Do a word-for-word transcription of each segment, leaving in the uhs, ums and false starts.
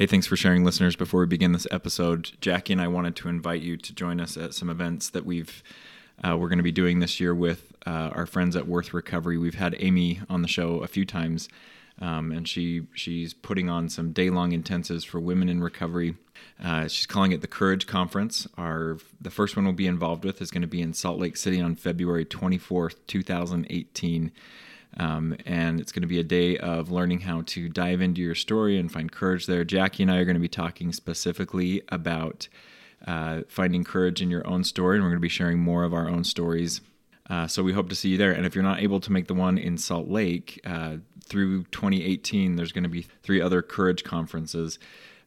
Hey, thanks for sharing, listeners. Before we begin this episode, Jackie and I wanted to invite you to join us at some events that we've uh, we're going to be doing this year with uh, our friends at Worth Recovery. We've had Amy on the show a few times, um, and she she's putting on some day-long intensives for women in recovery. Uh, she's calling it the Courage Conference. Our the first one we'll be involved with is going to be in Salt Lake City on February twenty-fourth, twenty eighteen. Um, and it's going to be a day of learning how to dive into your story and find courage there. Jackie and I are going to be talking specifically about uh, finding courage in your own story, and we're going to be sharing more of our own stories. Uh, so we hope to see you there. And if you're not able to make the one in Salt Lake, uh, through twenty eighteen, there's going to be three other Courage conferences.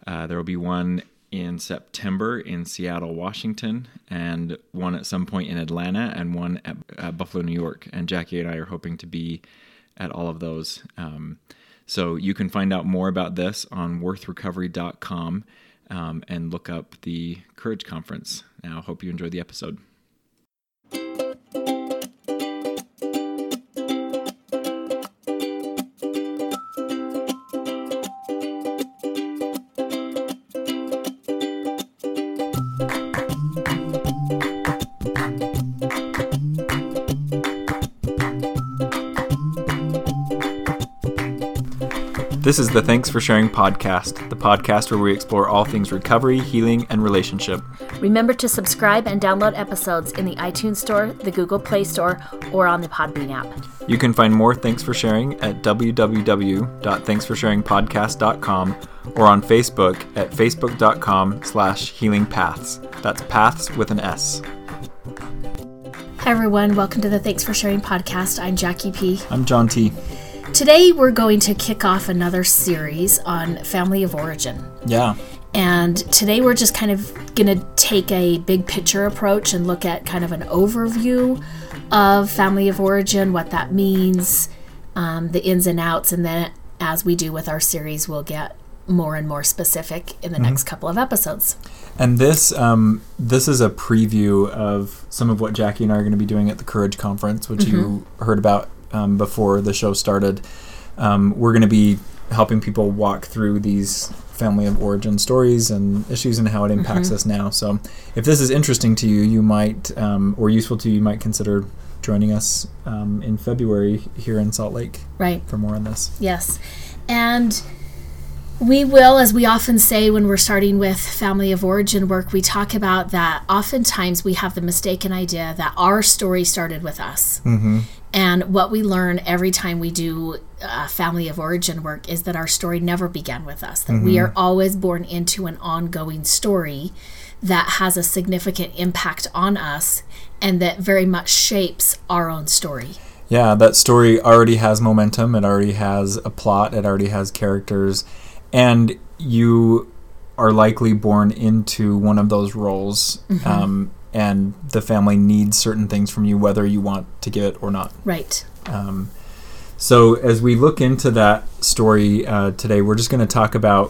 Uh, there will be one in September in Seattle, Washington, and one at some point in Atlanta, and one at uh, Buffalo, New York. And Jackie and I are hoping to be at all of those. Um, so you can find out more about this on worth recovery dot com um, and look up the Courage Conference. Now, hope you enjoy the episode. This is the Thanks for Sharing podcast, the podcast where we explore all things recovery, healing, and relationship. Remember to subscribe and download episodes in the iTunes Store, the Google Play Store, or on the Podbean app. You can find more Thanks for Sharing at w w w dot thanks for sharing podcast dot com or on Facebook at facebook dot com slash healing paths. That's paths with an S. Hi, everyone. Welcome to the Thanks for Sharing podcast. I'm Jackie P. I'm John T. Today, we're going to kick off another series on family of origin. Yeah. And today, we're just kind of going to take a big picture approach and look at kind of an overview of family of origin, what that means, um, the ins and outs. And then, as we do with our series, we'll get more and more specific in the mm-hmm. next couple of episodes. And this um, this is a preview of some of what Jackie and I are going to be doing at the Courage Conference, which mm-hmm. you heard about Um, before the show started. Um, we're going to be helping people walk through these family of origin stories and issues and how it impacts mm-hmm. us now. So if this is interesting to you, you might, um, or useful to you, you might consider joining us um, in February here in Salt Lake. Right. For more on this. Yes. And we will, as we often say when we're starting with family of origin work, we talk about that oftentimes we have the mistaken idea that our story started with us. Mm-hmm. And what we learn every time we do uh, family of origin work is that our story never began with us, that mm-hmm. we are always born into an ongoing story that has a significant impact on us and that very much shapes our own story. Yeah, that story already has momentum. It already has a plot. It already has characters. And you are likely born into one of those roles. Mm-hmm. Um And the family needs certain things from you, whether you want to give it or not. Right. Um, so as we look into that story uh, today, we're just going to talk about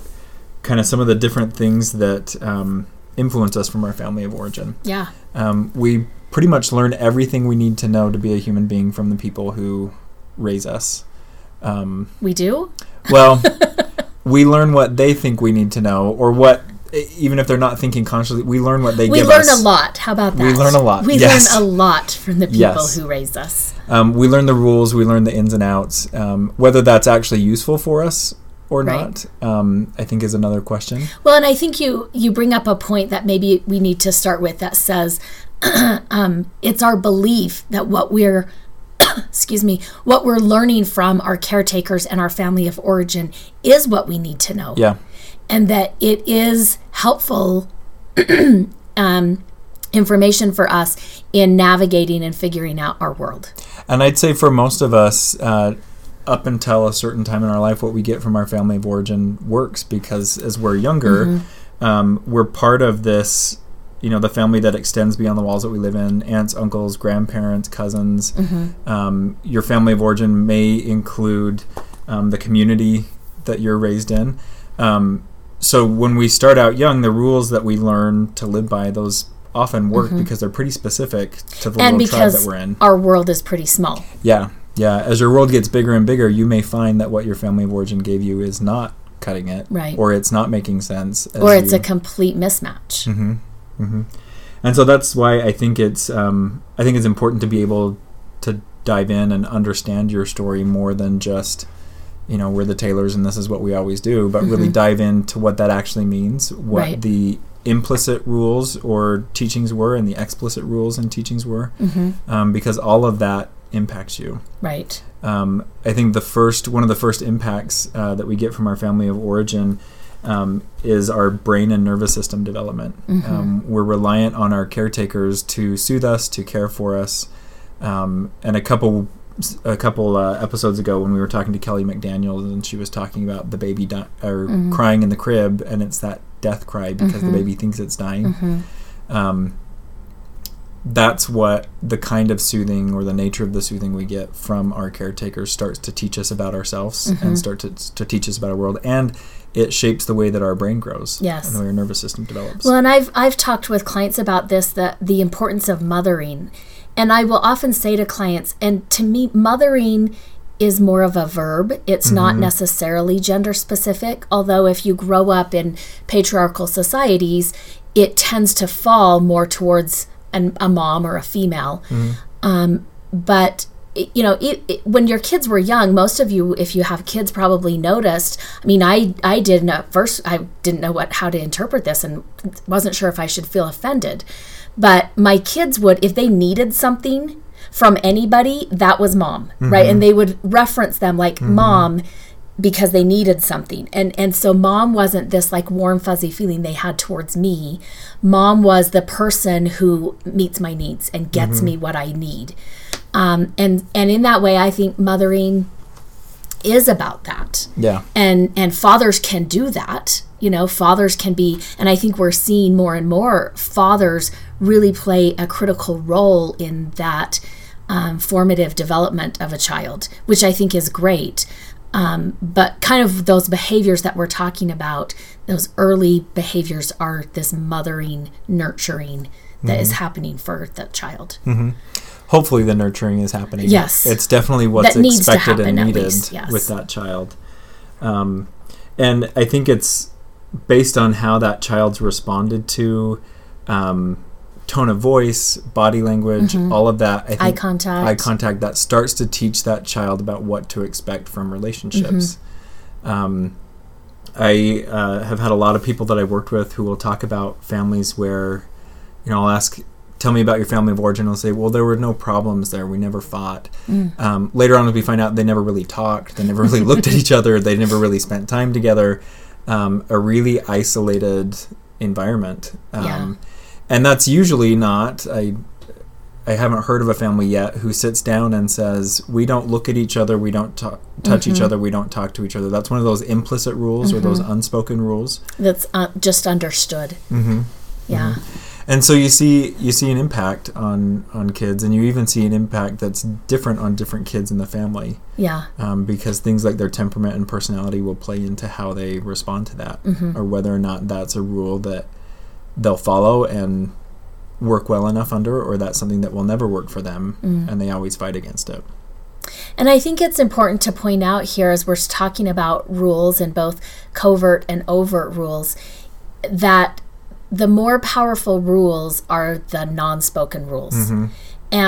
kind of some of the different things that um, influence us from our family of origin. Yeah. Um, we pretty much learn everything we need to know to be a human being from the people who raise us. Um, we do? Well, we learn what they think we need to know, or what... even if they're not thinking consciously, we learn what they we give us. We learn a lot. How about that? We learn a lot. We yes. learn a lot from the people yes. who raised us. Um, we learn the rules. We learn the ins and outs. Um, whether that's actually useful for us or right. not, um, I think is another question. Well, and I think you, you bring up a point that maybe we need to start with that says um, it's our belief that what we're excuse me, what we're learning from our caretakers and our family of origin is what we need to know. Yeah. And that it is helpful um, information for us in navigating and figuring out our world. And I'd say for most of us, uh, up until a certain time in our life, what we get from our family of origin works because as we're younger, mm-hmm. um, we're part of this, you know, the family that extends beyond the walls that we live in, aunts, uncles, grandparents, cousins. Mm-hmm. Um, your family of origin may include um, the community that you're raised in. Um, So when we start out young, the rules that we learn to live by, those often work mm-hmm. because they're pretty specific to the and little tribe that we're in. And because our world is pretty small. Yeah, yeah. As your world gets bigger and bigger, you may find that what your family of origin gave you is not cutting it. Right. Or it's not making sense. Or it's you... a complete mismatch. Mm-hmm. Mm-hmm. And so that's why I think it's um, I think it's important to be able to dive in and understand your story more than just, you know, we're the tailors and this is what we always do, but mm-hmm. really dive into what that actually means, what right. the implicit rules or teachings were and the explicit rules and teachings were, mm-hmm. um, because all of that impacts you. Right. Um, I think the first one of the first impacts uh, that we get from our family of origin Um, is our brain and nervous system development. Mm-hmm. Um, we're reliant on our caretakers to soothe us, to care for us. Um, and a couple a couple uh, episodes ago when we were talking to Kelly McDaniels, and she was talking about the baby di- or mm-hmm. crying in the crib, and it's that death cry because mm-hmm. the baby thinks it's dying. Mm-hmm. Um, that's what the kind of soothing or the nature of the soothing we get from our caretakers starts to teach us about ourselves mm-hmm. and start to, to teach us about our world. And it shapes the way that our brain grows. Yes. And the way our nervous system develops. Well, and I've I've talked with clients about this, the, the importance of mothering. And I will often say to clients, and to me, mothering is more of a verb. It's mm-hmm. not necessarily gender specific, although if you grow up in patriarchal societies, it tends to fall more towards an, a mom or a female. Mm-hmm. Um, but... You know, it, it, when your kids were young, most of you, if you have kids, probably noticed. I mean, I, I didn't at first. I didn't know what how to interpret this, and wasn't sure if I should feel offended. But my kids would, if they needed something from anybody, that was mom, mm-hmm. right? And they would reference them like mm-hmm. mom because they needed something, and and so mom wasn't this like warm fuzzy feeling they had towards me. Mom was the person who meets my needs and gets mm-hmm. me what I need. Um, and, and in that way, I think mothering is about that. Yeah. And, and fathers can do that. You know, fathers can be, and I think we're seeing more and more fathers really play a critical role in that um, formative development of a child, which I think is great. Um, but kind of those behaviors that we're talking about, those early behaviors are this mothering, nurturing that mm-hmm. is happening for the child. Mm-hmm. Hopefully the nurturing is happening. Yes. It's definitely what's expected and needed yes. with that child. Um, and I think it's based on how that child's responded to um, tone of voice, body language, mm-hmm. all of that. I think eye contact. Eye contact. That starts to teach that child about what to expect from relationships. Mm-hmm. Um, I uh, have had a lot of people that I worked with who will talk about families where, you know, I'll ask... Tell me about your family of origin. I'll say, well, there were no problems there. We never fought. Mm. Um, later on, we find out they never really talked. They never really looked at each other. They never really spent time together. Um, a really isolated environment. Um, yeah. And that's usually not, I I haven't heard of a family yet who sits down and says, we don't look at each other. We don't t- touch mm-hmm. each other. We don't talk to each other. That's one of those implicit rules mm-hmm. or those unspoken rules. That's uh, just understood. Mm-hmm. Yeah. Mm-hmm. And so you see you see an impact on, on kids, and you even see an impact that's different on different kids in the family. Yeah. Um, because things like their temperament and personality will play into how they respond to that, mm-hmm. or whether or not that's a rule that they'll follow and work well enough under, or that's something that will never work for them, mm. and they always fight against it. And I think it's important to point out here, as we're talking about rules and both covert and overt rules, that... the more powerful rules are the non-spoken rules. Mm-hmm.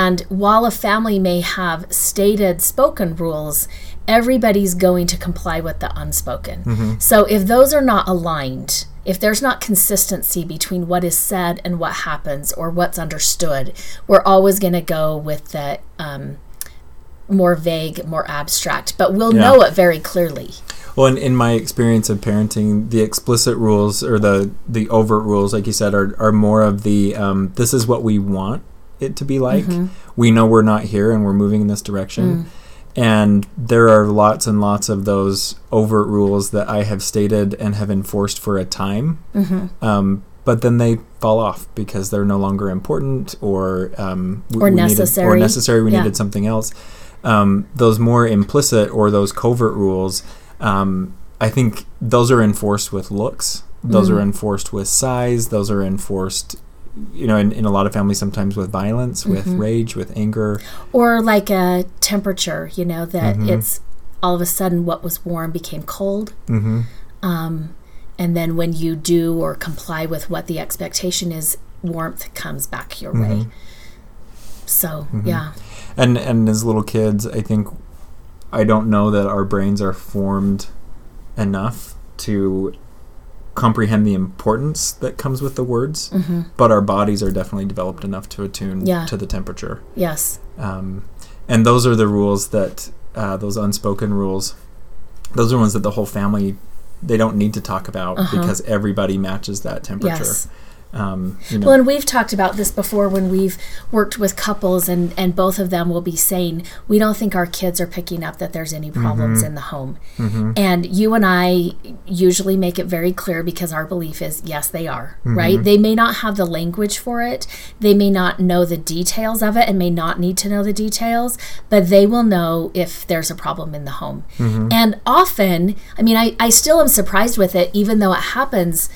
And while a family may have stated spoken rules, everybody's going to comply with the unspoken. Mm-hmm. So if those are not aligned, if there's not consistency between what is said and what happens or what's understood, we're always going to go with the um, more vague, more abstract, but we'll yeah. know it very clearly. Well, in, in my experience of parenting, the explicit rules or the, the overt rules, like you said, are, are more of the, um, this is what we want it to be like. Mm-hmm. We know we're not here and we're moving in this direction. Mm. And there are lots and lots of those overt rules that I have stated and have enforced for a time. Mm-hmm. Um, but then they fall off because they're no longer important or, um, we, or, we necessary. Needed, or necessary. We yeah. needed something else. Um, those more implicit or those covert rules... Um, I think those are enforced with looks. Those mm-hmm. are enforced with size. Those are enforced, you know, in, in a lot of families sometimes with violence, mm-hmm. with rage, with anger. Or like a temperature, you know, that mm-hmm. it's all of a sudden what was warm became cold. Mm-hmm. Um, and then when you do or comply with what the expectation is, warmth comes back your mm-hmm. way. So, mm-hmm. yeah. And and as little kids, I think, I don't know that our brains are formed enough to comprehend the importance that comes with the words, mm-hmm. but our bodies are definitely developed enough to attune yeah. to the temperature. Yes. Um, and those are the rules that, uh, those unspoken rules, those are ones that the whole family, they don't need to talk about uh-huh. because everybody matches that temperature. Yes. Um, you know. Well, and we've talked about this before when we've worked with couples, and, and both of them will be saying, we don't think our kids are picking up that there's any problems mm-hmm. in the home. Mm-hmm. And you and I usually make it very clear, because our belief is, yes, they are, mm-hmm. right? They may not have the language for it. They may not know the details of it and may not need to know the details, but they will know if there's a problem in the home. Mm-hmm. And often, I mean, I, I still am surprised with it, even though it happens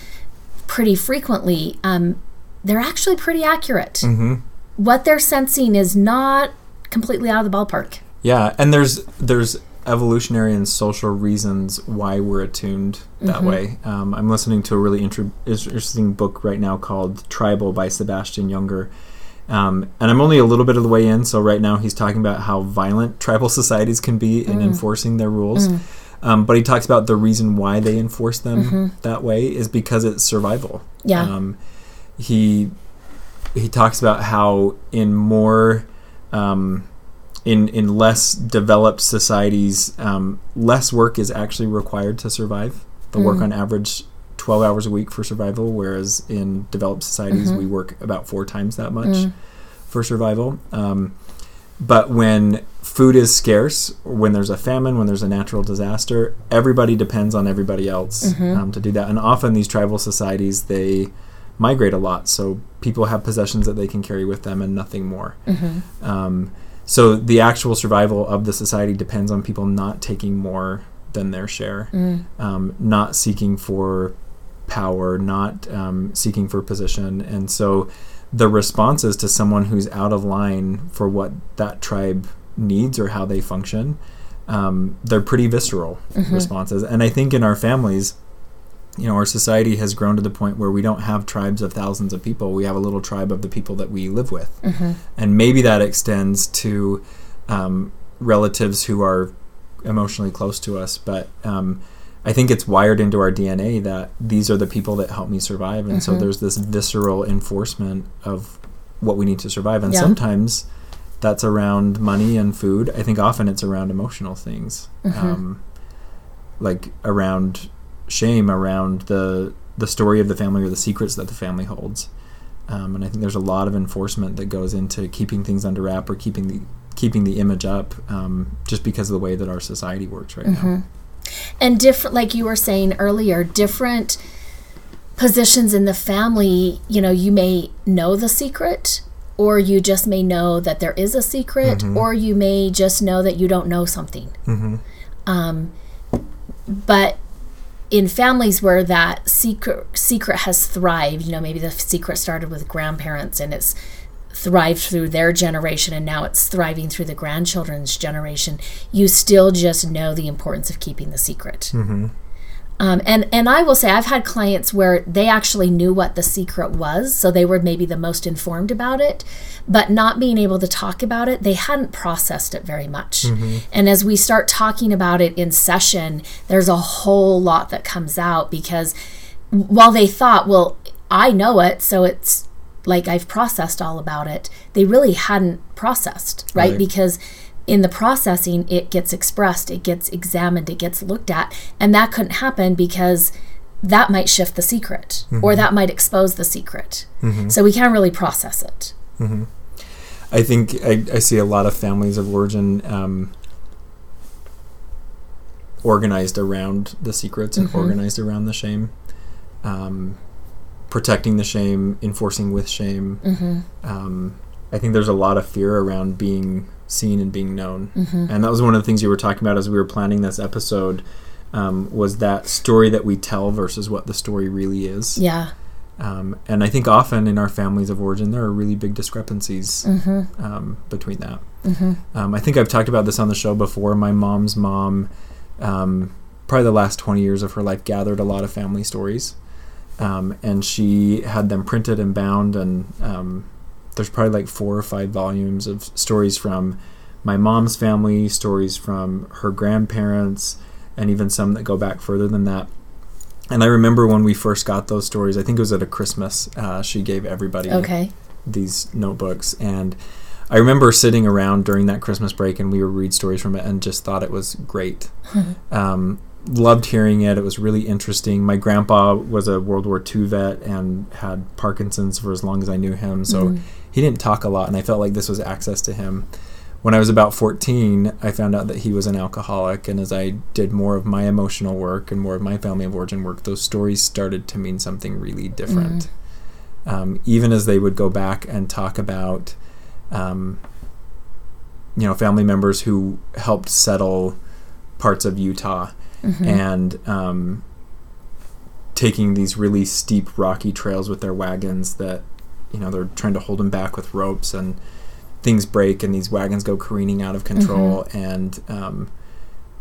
pretty frequently, um, they're actually pretty accurate. Mm-hmm. What they're sensing is not completely out of the ballpark. Yeah, and there's there's evolutionary and social reasons why we're attuned that mm-hmm. way. Um, I'm listening to a really inter- interesting book right now called Tribal by Sebastian Junger. Um, and I'm only a little bit of the way in, so right now he's talking about how violent tribal societies can be in mm. enforcing their rules. Mm. Um, but he talks about the reason why they enforce them mm-hmm. that way is because it's survival. Yeah. Um, he he talks about how in more um, in in less developed societies, um, less work is actually required to survive. They mm. work on average twelve hours a week for survival, whereas in developed societies mm-hmm. we work about four times that much mm. for survival. Um, but when food is scarce, when there's a famine, when there's a natural disaster, everybody depends on everybody else mm-hmm. um, to do that. And often these tribal societies, they migrate a lot. So people have possessions that they can carry with them and nothing more. Mm-hmm. Um, so the actual survival of the society depends on people not taking more than their share, mm. um, not seeking for power, not um, seeking for position. And so the responses to someone who's out of line for what that tribe needs or how they function, um, they're pretty visceral mm-hmm. responses. And I think in our families, you know, our society has grown to the point where we don't have tribes of thousands of people. We have a little tribe of the people that we live with. Mm-hmm. And maybe that extends to um, relatives who are emotionally close to us. But um, I think it's wired into our D N A that these are the people that help me survive. And mm-hmm. so there's this visceral enforcement of what we need to survive. And yeah. sometimes that's around money and food. I think often it's around emotional things, mm-hmm. um, like around shame, around the the story of the family or the secrets that the family holds. Um, and I think there's a lot of enforcement that goes into keeping things under wrap or keeping the keeping the image up, um, just because of the way that our society works right mm-hmm. now. And different, like you were saying earlier, different positions in the family, you know, you may know the secret, or you just may know that there is a secret, mm-hmm. or you may just know that you don't know something. Mm-hmm. Um, but in families where that secret secret has thrived, you know, maybe the secret started with grandparents and it's thrived through their generation, and now it's thriving through the grandchildren's generation, you still just know the importance of keeping the secret. Mm-hmm. Um, and, and I will say I've had clients where they actually knew what the secret was, so they were maybe the most informed about it, but not being able to talk about it, they hadn't processed it very much. Mm-hmm. And as we start talking about it in session, there's a whole lot that comes out, because while they thought, well, I know it, so it's like I've processed all about it, they really hadn't processed, right? right. Because in the processing, it gets expressed, it gets examined, it gets looked at. And that couldn't happen because that might shift the secret mm-hmm. or that might expose the secret. Mm-hmm. So we can't really process it. Mm-hmm. I think I, I see a lot of families of origin um, organized around the secrets and mm-hmm. organized around the shame, um, protecting the shame, enforcing with shame. Mm-hmm. Um, I think there's a lot of fear around being seen and being known. Mm-hmm. And that was one of the things you were talking about as we were planning this episode, um, was that story that we tell versus what the story really is. Yeah. Um, and I think often in our families of origin, there are really big discrepancies mm-hmm. um, between that. Mm-hmm. Um, I think I've talked about this on the show before. My mom's mom um, probably the last twenty years of her life, gathered a lot of family stories. Um, and she had them printed and bound. And um, there's probably like four or five volumes of stories from my mom's family, stories from her grandparents, and even some that go back further than that. And I remember when we first got those stories, I think it was at a Christmas, uh, she gave everybody okay. these notebooks. And I remember sitting around during that Christmas break and we would read stories from it and just thought it was great. um, loved hearing it. It was really interesting. My grandpa was a World War Two vet and had Parkinson's for as long as I knew him. So mm-hmm. he didn't talk a lot, and I felt like this was access to him. When I was about fourteen, I found out that he was an alcoholic, and as I did more of my emotional work and more of my family of origin work, those stories started to mean something really different. Mm-hmm. Um, even as they would go back and talk about, um, you know, family members who helped settle parts of Utah mm-hmm. and um, taking these really steep, rocky trails with their wagons that, you know, they're trying to hold them back with ropes, and things break and these wagons go careening out of control. Mm-hmm. And um,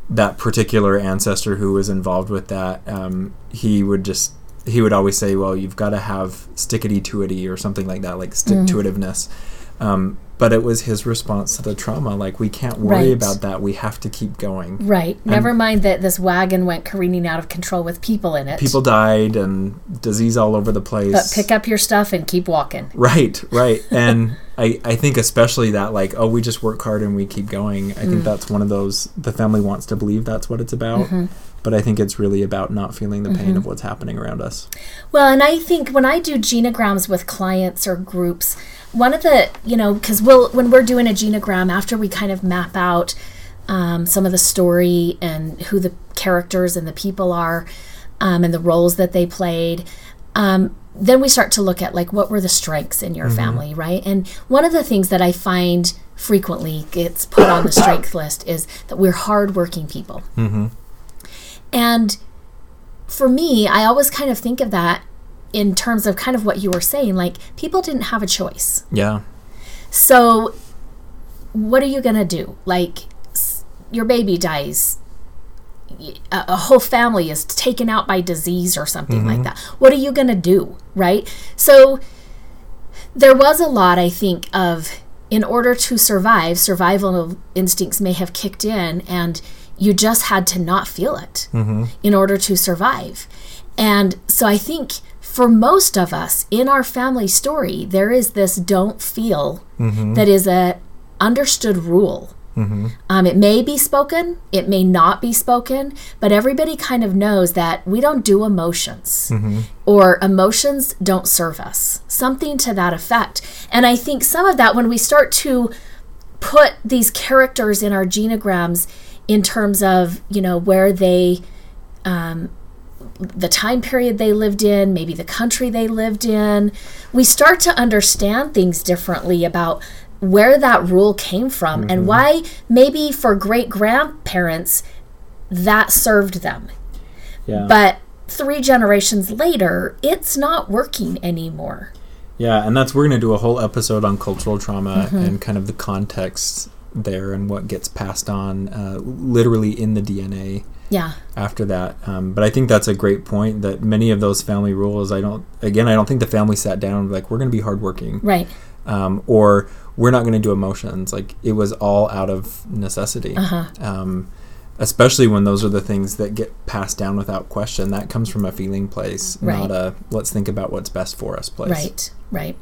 that particular ancestor who was involved with that, um, he would just, he would always say, well, you've got to have stickity-to-ity or something like that, like stick-to-itiveness. Mm-hmm. Um, but it was his response to the trauma. Like, we can't worry right. about that. We have to keep going. Right. And never mind that this wagon went careening out of control with people in it. People died and disease all over the place. But pick up your stuff and keep walking. Right, right. And I, I think especially that, like, oh, we just work hard and we keep going. I mm. think that's one of those, the family wants to believe that's what it's about. Mm-hmm. But I think it's really about not feeling the pain mm-hmm. of what's happening around us. Well, and I think when I do genograms with clients or groups, one of the, you know, because we'll, when we're doing a genogram, after we kind of map out um, some of the story and who the characters and the people are um, and the roles that they played, um, then we start to look at, like, what were the strengths in your mm-hmm. family, right? And one of the things that I find frequently gets put on the strength list is that we're hardworking people. Mm-hmm. And for me, I always kind of think of that in terms of kind of what you were saying, like, people didn't have a choice. Yeah. So what are you going to do? Like, s- your baby dies. A-, a whole family is taken out by disease or something mm-hmm. like that. What are you going to do? Right? So there was a lot, I think, of, in order to survive, survival instincts may have kicked in, and you just had to not feel it mm-hmm. in order to survive. And so I think for most of us, in our family story, there is this don't feel mm-hmm. that is a understood rule. Mm-hmm. Um, it may be spoken, it may not be spoken, but everybody kind of knows that we don't do emotions mm-hmm. or emotions don't serve us, something to that effect. And I think some of that, when we start to put these characters in our genograms in terms of, you know, where they... Um, the time period they lived in, maybe the country they lived in, we start to understand things differently about where that rule came from mm-hmm. and why maybe for great-grandparents that served them. Yeah. But three generations later, it's not working anymore. Yeah, and that's, we're going to do a whole episode on cultural trauma mm-hmm. and kind of the context there and what gets passed on uh, literally in the D N A. Yeah. After that. Um, but I think that's a great point, that many of those family rules, I don't, again, I don't think the family sat down and like, we're going to be hardworking. Right. Um, or we're not going to do emotions. Like, it was all out of necessity. Uh-huh. Um, especially when those are the things that get passed down without question. That comes from a feeling place, right. not a let's think about what's best for us place. Right, right.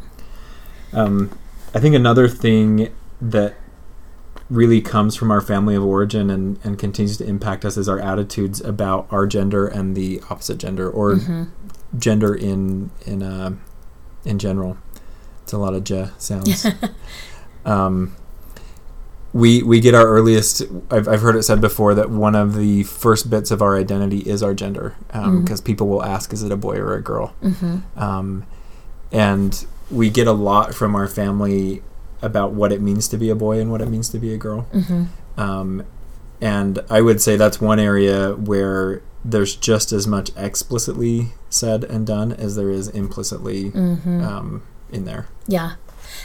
Um, I think another thing that really comes from our family of origin and, and continues to impact us is our attitudes about our gender and the opposite gender, or mm-hmm. gender in in uh, in general. It's a lot of je sounds. um, we we get our earliest, I've, I've heard it said before, that one of the first bits of our identity is our gender, because um, mm-hmm. people will ask, is it a boy or a girl? Mm-hmm. Um, and we get a lot from our family about what it means to be a boy and what it means to be a girl. Mm-hmm. Um, and I would say that's one area where there's just as much explicitly said and done as there is implicitly mm-hmm. um, in there. Yeah.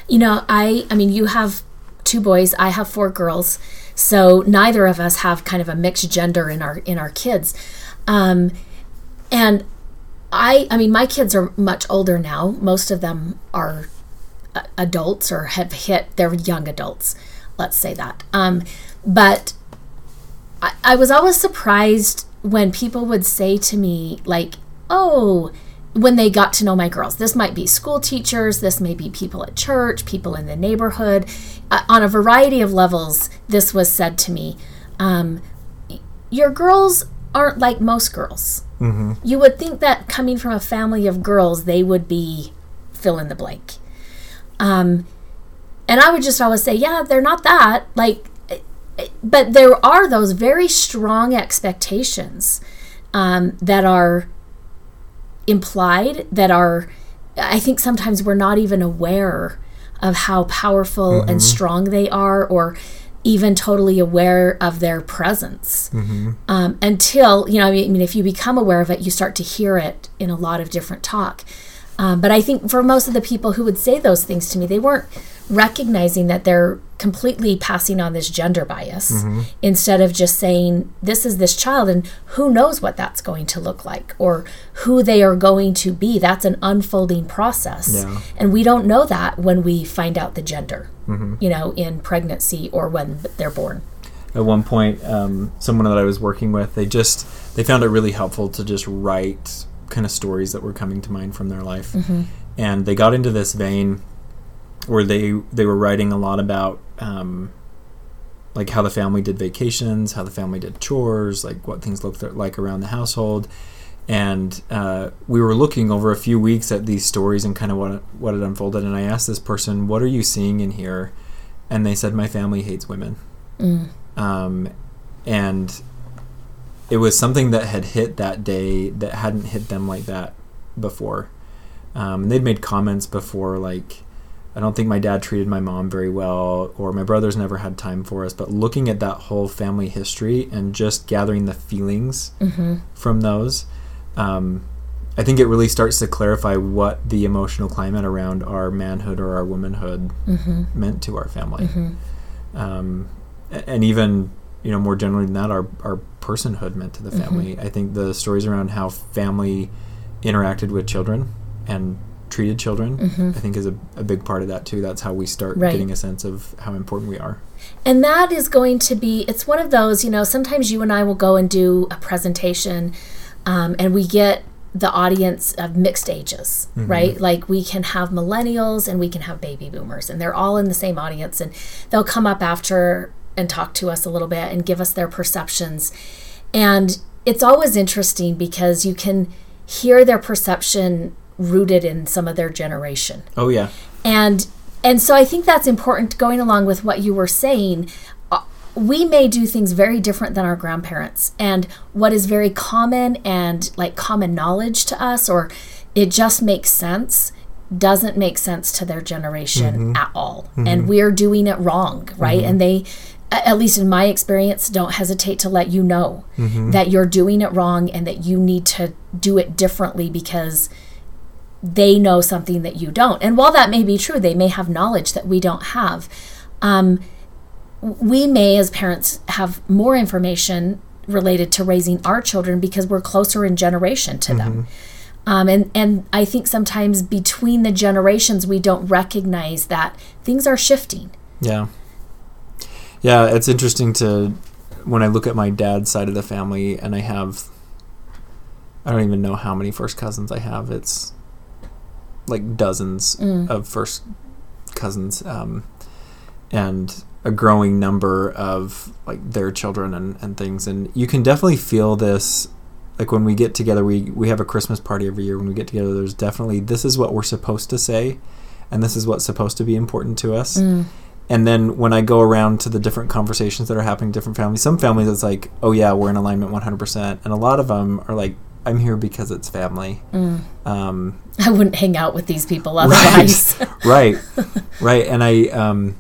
You know, I, I mean, you have two boys. I have four girls. So neither of us have kind of a mixed gender in our in our kids. Um, and I, I mean, my kids are much older now. Most of them are adults or have hit, they're young adults. Let's say that. Um, but I, I was always surprised when people would say to me, like, oh, when they got to know my girls, this might be school teachers, this may be people at church, people in the neighborhood, uh, on a variety of levels, this was said to me, um, your girls aren't like most girls. Mm-hmm. You would think that coming from a family of girls, they would be fill in the blank. Um, and I would just always say, yeah, they're not that. Like, but there are those very strong expectations um, that are implied, that are, I think sometimes we're not even aware of how powerful mm-hmm. and strong they are, or even totally aware of their presence mm-hmm. um, until, you know, I mean, if you become aware of it, you start to hear it in a lot of different talk. Um, but I think for most of the people who would say those things to me, they weren't recognizing that they're completely passing on this gender bias mm-hmm. instead of just saying, this is this child and who knows what that's going to look like or who they are going to be. That's an unfolding process. Yeah. And we don't know that when we find out the gender, mm-hmm. you know, in pregnancy or when they're born. At one point, um, someone that I was working with, they just, they found it really helpful to just write kind of stories that were coming to mind from their life. Mm-hmm. And they got into this vein where they they were writing a lot about um like how the family did vacations, how the family did chores, like what things looked like around the household. And uh we were looking over a few weeks at these stories and kind of what what had unfolded, and I asked this person, what are you seeing in here? And they said, my family hates women. Mm. um and it was something that had hit that day that hadn't hit them like that before. Um, they'd made comments before, like, I don't think my dad treated my mom very well, or my brother's never had time for us. But looking at that whole family history and just gathering the feelings mm-hmm. from those, um, I think it really starts to clarify what the emotional climate around our manhood or our womanhood mm-hmm. meant to our family. Mm-hmm. Um, and even, you know, more generally than that, our, our personhood meant to the family. Mm-hmm. I think the stories around how family interacted with children and treated children, mm-hmm. I think is a, a big part of that too. That's how we start right. getting a sense of how important we are. And that is going to be, it's one of those, you know, sometimes you and I will go and do a presentation um, and we get the audience of mixed ages, mm-hmm. right? Like we can have millennials and we can have baby boomers, and they're all in the same audience, and they'll come up after and talk to us a little bit and give us their perceptions. And it's always interesting because you can hear their perception rooted in some of their generation. Oh, yeah. And and so I think that's important. Going along with what you were saying, we may do things very different than our grandparents. And what is very common and like common knowledge to us, or it just makes sense, doesn't make sense to their generation mm-hmm. at all. Mm-hmm. And we're doing it wrong, right? Mm-hmm. And they, at least in my experience, don't hesitate to let you know mm-hmm. that you're doing it wrong and that you need to do it differently because they know something that you don't. And while that may be true, they may have knowledge that we don't have. Um, we may, as parents, have more information related to raising our children because we're closer in generation to mm-hmm. them. Um, and, and I think sometimes between the generations, we don't recognize that things are shifting. Yeah. Yeah, it's interesting to, when I look at my dad's side of the family, and I have, I don't even know how many first cousins I have. It's like dozens mm. of first cousins, um, and a growing number of like their children and, and things. And you can definitely feel this, like when we get together, we, we have a Christmas party every year. When we get together, there's definitely, this is what we're supposed to say, and this is what's supposed to be important to us. Mm. And then when I go around to the different conversations that are happening in different families, some families it's like, oh yeah, we're in alignment one hundred percent. And a lot of them are like, I'm here because it's family. Mm. Um, I wouldn't hang out with these people otherwise. Right, right, right. And I um,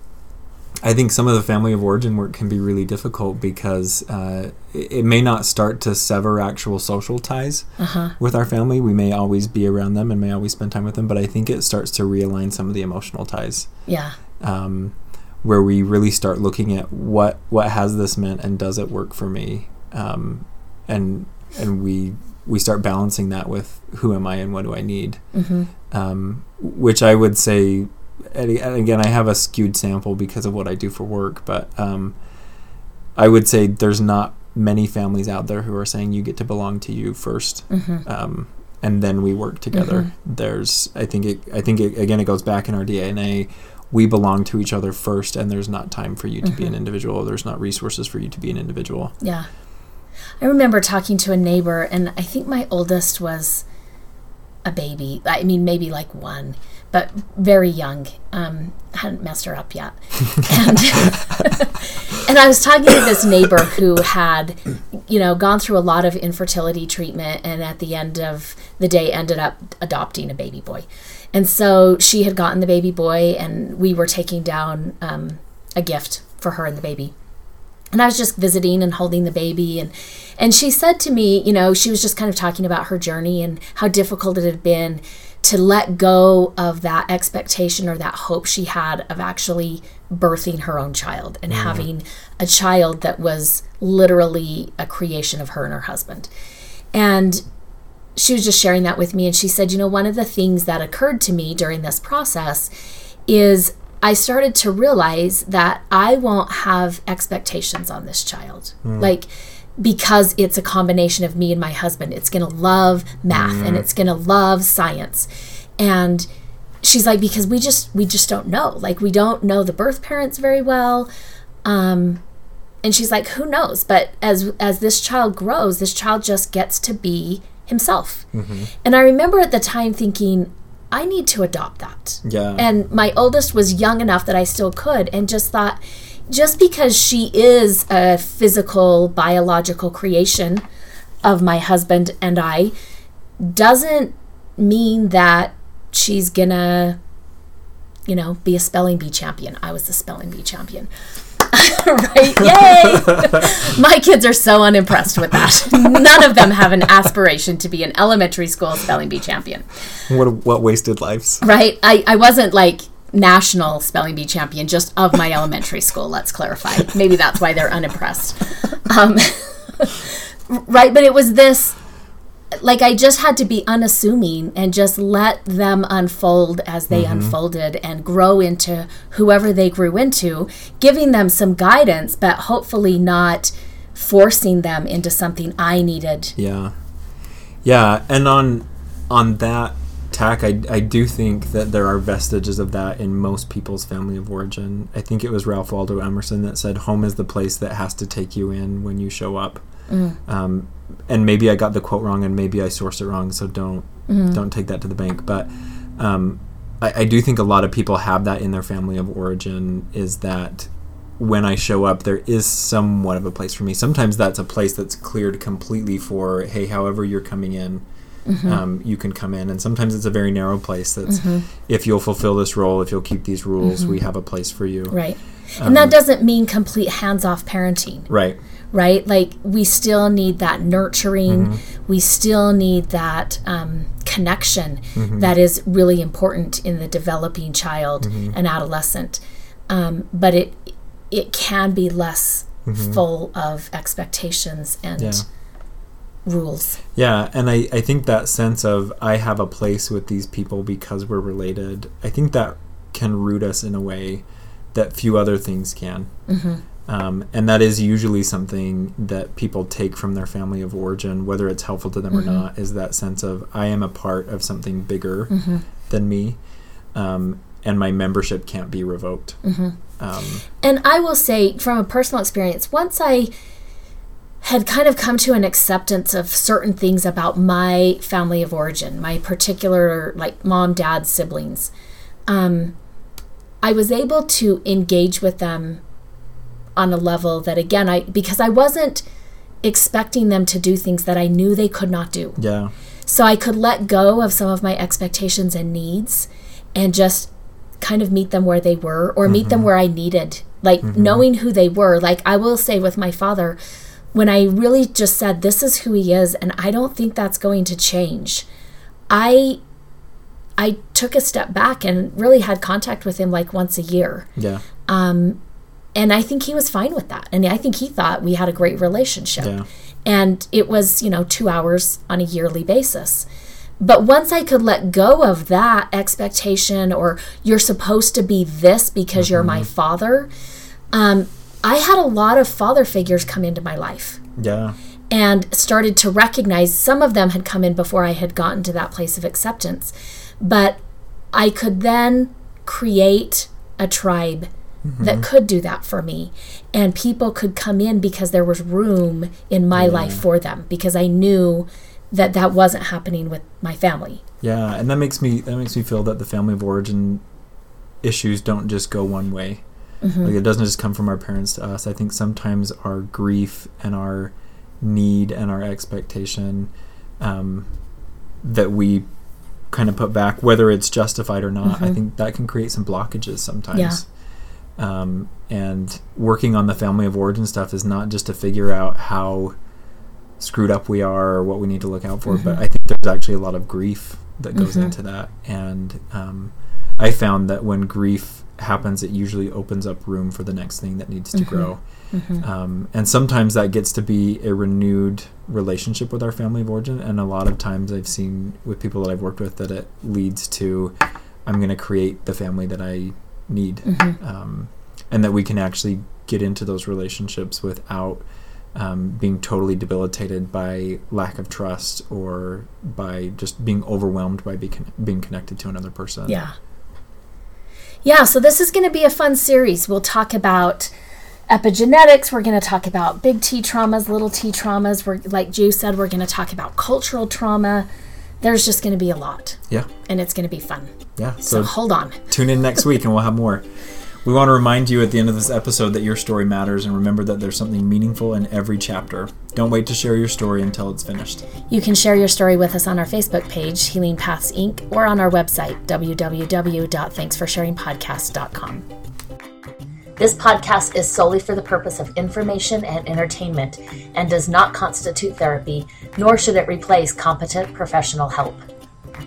I think some of the family of origin work can be really difficult because uh, it, it may not start to sever actual social ties uh-huh. with our family. We may always be around them and may always spend time with them, but I think it starts to realign some of the emotional ties. Yeah. Um where we really start looking at what what has this meant and does it work for me, um, and and we we start balancing that with who am I and what do I need, mm-hmm. um, which I would say, and again, I have a skewed sample because of what I do for work, but um, I would say there's not many families out there who are saying you get to belong to you first, mm-hmm. um, and then we work together. Mm-hmm. There's, I think, it, I think it, again, it goes back in our D N A. We belong to each other first, and there's not time for you to mm-hmm. be an individual. There's not resources for you to be an individual. Yeah. I remember talking to a neighbor, and I think my oldest was a baby. I mean, maybe like one, but very young. Um, hadn't messed her up yet. And, and I was talking to this neighbor who had, you know, gone through a lot of infertility treatment, and at the end of the day ended up adopting a baby boy. And so she had gotten the baby boy, and we were taking down um, a gift for her and the baby. And I was just visiting and holding the baby. And, and she said to me, you know, she was just kind of talking about her journey and how difficult it had been to let go of that expectation or that hope she had of actually birthing her own child and mm-hmm. having a child that was literally a creation of her and her husband. And she was just sharing that with me, and she said, you know, one of the things that occurred to me during this process is I started to realize that I won't have expectations on this child. Mm. Like, because it's a combination of me and my husband, it's going to love math mm. and it's going to love science. And she's like, because we just, we just don't know. Like, we don't know the birth parents very well. Um, and she's like, who knows? But as, as this child grows, this child just gets to be himself. Mm-hmm. And I remember at the time thinking, I need to adopt that. Yeah. And my oldest was young enough that I still could, and just thought, just because she is a physical, biological creation of my husband and I, doesn't mean that she's gonna, you know, be a spelling bee champion. I was the spelling bee champion. Right? Yay! My kids are so unimpressed with that. None of them have an aspiration to be an elementary school spelling bee champion. What what wasted lives. Right? I, I wasn't like national spelling bee champion, just of my elementary school, let's clarify. Maybe that's why they're unimpressed. Um, right? But it was this, like, I just had to be unassuming and just let them unfold as they mm-hmm. unfolded and grow into whoever they grew into, giving them some guidance, but hopefully not forcing them into something I needed. Yeah. Yeah. And on on that tack, I, I do think that there are vestiges of that in most people's family of origin. I think it was Ralph Waldo Emerson that said, home is the place that has to take you in when you show up. Mm. Um, and maybe I got the quote wrong, and maybe I sourced it wrong, so don't mm-hmm. don't take that to the bank. But um, I, I do think a lot of people have that in their family of origin, is that when I show up, there is somewhat of a place for me. Sometimes that's a place that's cleared completely for, hey, however you're coming in, mm-hmm. um, you can come in. And sometimes it's a very narrow place that's, mm-hmm. if you'll fulfill this role, if you'll keep these rules, mm-hmm. we have a place for you. Right. Um, and that doesn't mean complete hands-off parenting. Right. Right? Like, we still need that nurturing. Mm-hmm. We still need that um, connection mm-hmm. that is really important in the developing child mm-hmm. and adolescent. Um, but it it can be less mm-hmm. full of expectations and yeah. rules. Yeah, and I, I think that sense of, I have a place with these people because we're related, I think that can root us in a way that few other things can. Mm-hmm. Um, and that is usually something that people take from their family of origin, whether it's helpful to them mm-hmm. or not, is that sense of, I am a part of something bigger mm-hmm. than me, um, and my membership can't be revoked. Mm-hmm. Um, and I will say, from a personal experience, once I had kind of come to an acceptance of certain things about my family of origin, my particular, like, mom, dad, siblings, um, I was able to engage with them on a level that, again, I because I wasn't expecting them to do things that I knew they could not do. Yeah. So I could let go of some of my expectations and needs and just kind of meet them where they were, or mm-hmm. meet them where I needed, like mm-hmm. knowing who they were. Like, I will say with my father, when I really just said, this is who he is, and I don't think that's going to change, I I took a step back and really had contact with him like once a year. Yeah. Um, and I think he was fine with that. And I think he thought we had a great relationship. Yeah. And it was, you know, two hours on a yearly basis. But once I could let go of that expectation, or you're supposed to be this because mm-hmm. you're my father, um, I had a lot of father figures come into my life. Yeah. And started to recognize some of them had come in before I had gotten to that place of acceptance. But I could then create a tribe mm-hmm. that could do that for me. And people could come in because there was room in my yeah. life for them, because I knew that that wasn't happening with my family. Yeah, and that makes me that makes me feel that the family of origin issues don't just go one way. Mm-hmm. Like, it doesn't just come from our parents to us. I think sometimes our grief and our need and our expectation um, that we kind of put back, whether it's justified or not, mm-hmm. I think that can create some blockages sometimes. Yeah. Um, and working on the family of origin stuff is not just to figure out how screwed up we are or what we need to look out for, mm-hmm. but I think there's actually a lot of grief that goes mm-hmm. into that. And um, I found that when grief happens, it usually opens up room for the next thing that needs to mm-hmm. grow. Mm-hmm. Um, and sometimes that gets to be a renewed relationship with our family of origin. And a lot of times I've seen with people that I've worked with that it leads to, I'm going to create the family that I need. Mm-hmm. Um, and that we can actually get into those relationships without um, being totally debilitated by lack of trust or by just being overwhelmed by be con- being connected to another person. Yeah. Yeah, so this is going to be a fun series. We'll talk about epigenetics. We're going to talk about big T traumas, little T traumas. We're, like Ju said, we're going to talk about cultural trauma. There's just going to be a lot. Yeah. And it's going to be fun. Yeah. So, so hold on. Tune in next week and we'll have more. We want to remind you at the end of this episode that your story matters, and remember that there's something meaningful in every chapter. Don't wait to share your story until it's finished. You can share your story with us on our Facebook page, Healing Paths Incorporated, or on our website, w w w dot thanks for sharing podcast dot com. This podcast is solely for the purpose of information and entertainment and does not constitute therapy, nor should it replace competent professional help.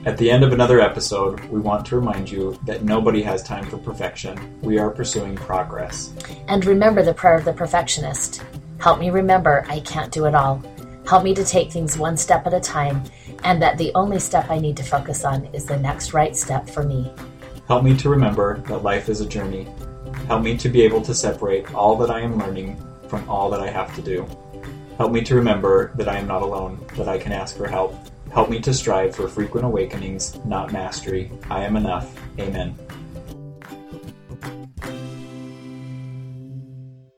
At the end of another episode, we want to remind you that nobody has time for perfection. We are pursuing progress. And remember the prayer of the perfectionist. Help me remember I can't do it all. Help me to take things one step at a time, and that the only step I need to focus on is the next right step for me. Help me to remember that life is a journey. Help me to be able to separate all that I am learning from all that I have to do. Help me to remember that I am not alone, that I can ask for help. Help me to strive for frequent awakenings, not mastery. I am enough. Amen.